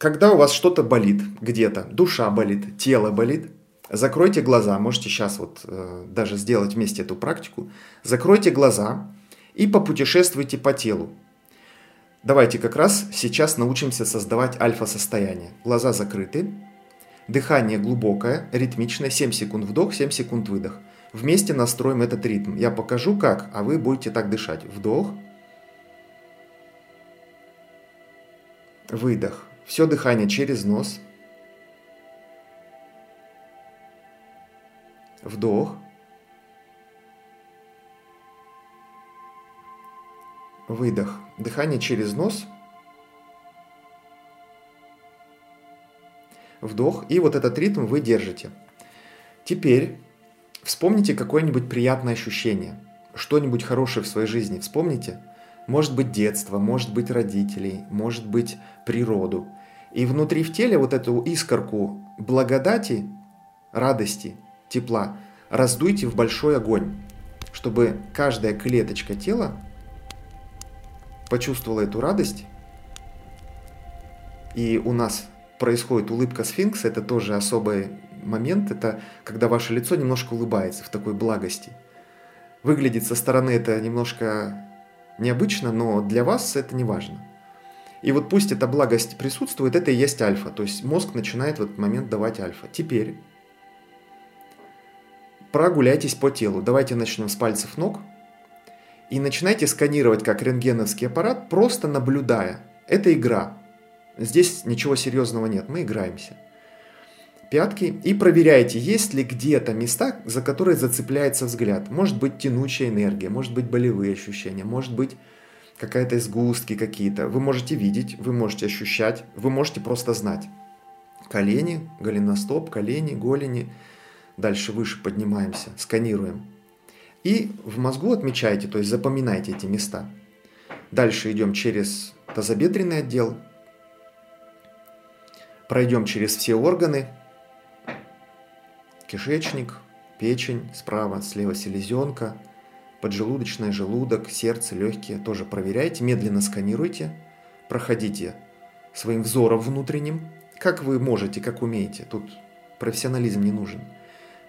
Когда у вас что-то болит где-то, душа болит, тело болит, закройте глаза. Можете сейчас вот даже сделать вместе эту практику. Закройте глаза и попутешествуйте по телу. Давайте как раз сейчас научимся создавать альфа-состояние. Глаза закрыты, дыхание глубокое, ритмичное, 7 секунд вдох, 7 секунд выдох. Вместе настроим этот ритм. Я покажу как, а вы будете так дышать. Вдох, выдох. Все дыхание через нос. Вдох. Выдох. Дыхание через нос. Вдох. И вот этот ритм вы держите. Теперь вспомните какое-нибудь приятное ощущение. Что-нибудь хорошее в своей жизни. Вспомните. Может быть детство, может быть родителей, может быть природу. И внутри в теле вот эту искорку благодати, радости, тепла раздуйте в большой огонь, чтобы каждая клеточка тела почувствовала эту радость. И у нас происходит улыбка сфинкса, это тоже особый момент, это когда ваше лицо немножко улыбается в такой благости. Выглядит со стороны это немножко необычно, но для вас это не важно. И вот пусть эта благость присутствует, это и есть альфа. То есть мозг начинает в этот момент давать альфа. Теперь прогуляйтесь по телу. Давайте начнем с пальцев ног. И начинайте сканировать, как рентгеновский аппарат, просто наблюдая. Это игра. Здесь ничего серьезного нет. Мы играемся. Пятки. И проверяйте, есть ли где-то места, за которые зацепляется взгляд. Может быть тянучая энергия, может быть болевые ощущения, может быть какая-то сгустки какие-то. Вы можете видеть, вы можете ощущать, вы можете просто знать. Колени, голеностоп, колени, голени. Дальше выше поднимаемся, сканируем. И в мозгу отмечайте, то есть запоминайте эти места. Дальше идем через тазобедренный отдел. Пройдем через все органы. Кишечник, печень, справа, слева селезенка. Поджелудочная, желудок, сердце, легкие тоже проверяйте, медленно сканируйте, проходите своим взором внутренним, как вы можете, как умеете, тут профессионализм не нужен.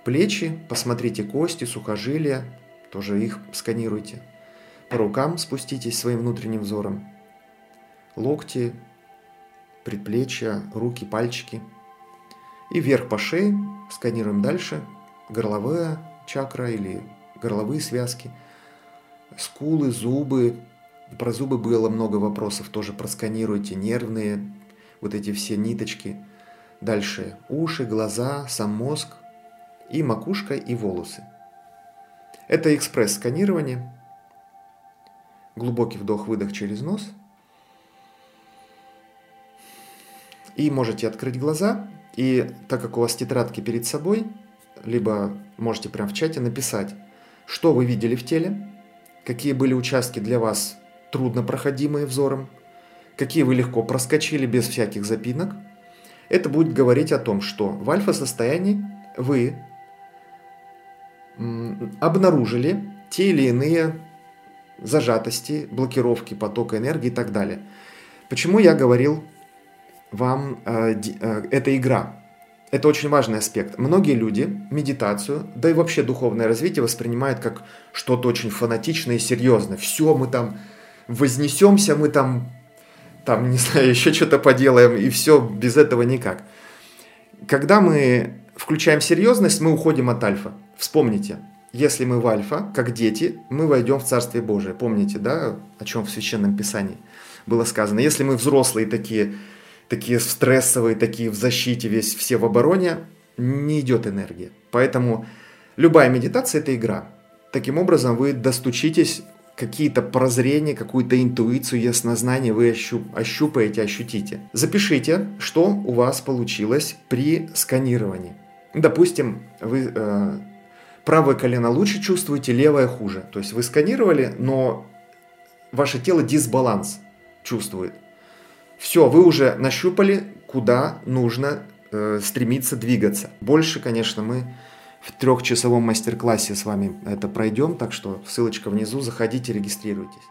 Плечи, посмотрите кости, сухожилия, тоже их сканируйте. По рукам спуститесь своим внутренним взором. Локти, предплечья, руки, пальчики. И вверх по шее, сканируем дальше, горловая чакра или горловые связки, скулы, зубы. Про зубы было много вопросов, тоже просканируйте, нервные, вот эти все ниточки. Дальше уши, глаза, сам мозг и макушка и волосы. Это экспресс-сканирование. Глубокий вдох-выдох через нос. И можете открыть глаза. И так как у вас тетрадки перед собой, либо можете прямо в чате написать, что вы видели в теле, какие были участки для вас труднопроходимые взором, какие вы легко проскочили без всяких запинок. Это будет говорить о том, что в альфа-состоянии вы обнаружили те или иные зажатости, блокировки потока энергии и так далее. Почему я говорил вам, это игра? Это очень важный аспект. Многие люди медитацию, да и вообще духовное развитие воспринимают как что-то очень фанатичное и серьезное. Все, мы там вознесемся, мы там не знаю, еще что-то поделаем, и все, без этого никак. Когда мы включаем серьезность, мы уходим от альфа. Вспомните, если мы в альфа, как дети, мы войдем в Царствие Божие. Помните, да, о чем в Священном Писании было сказано? Если мы взрослые такие стрессовые, такие в защите, весь все в обороне, не идет энергия. Поэтому любая медитация – это игра. Таким образом, вы достучитесь какие-то прозрения, какую-то интуицию, яснознание вы ощупаете, ощутите. Запишите, что у вас получилось при сканировании. Допустим, вы правое колено лучше чувствуете, левое хуже. То есть вы сканировали, но ваше тело дисбаланс чувствует. Все, вы уже нащупали, куда нужно стремиться двигаться. Больше, конечно, мы в 3-часовом мастер-классе с вами это пройдем, так что ссылочка внизу, заходите, регистрируйтесь.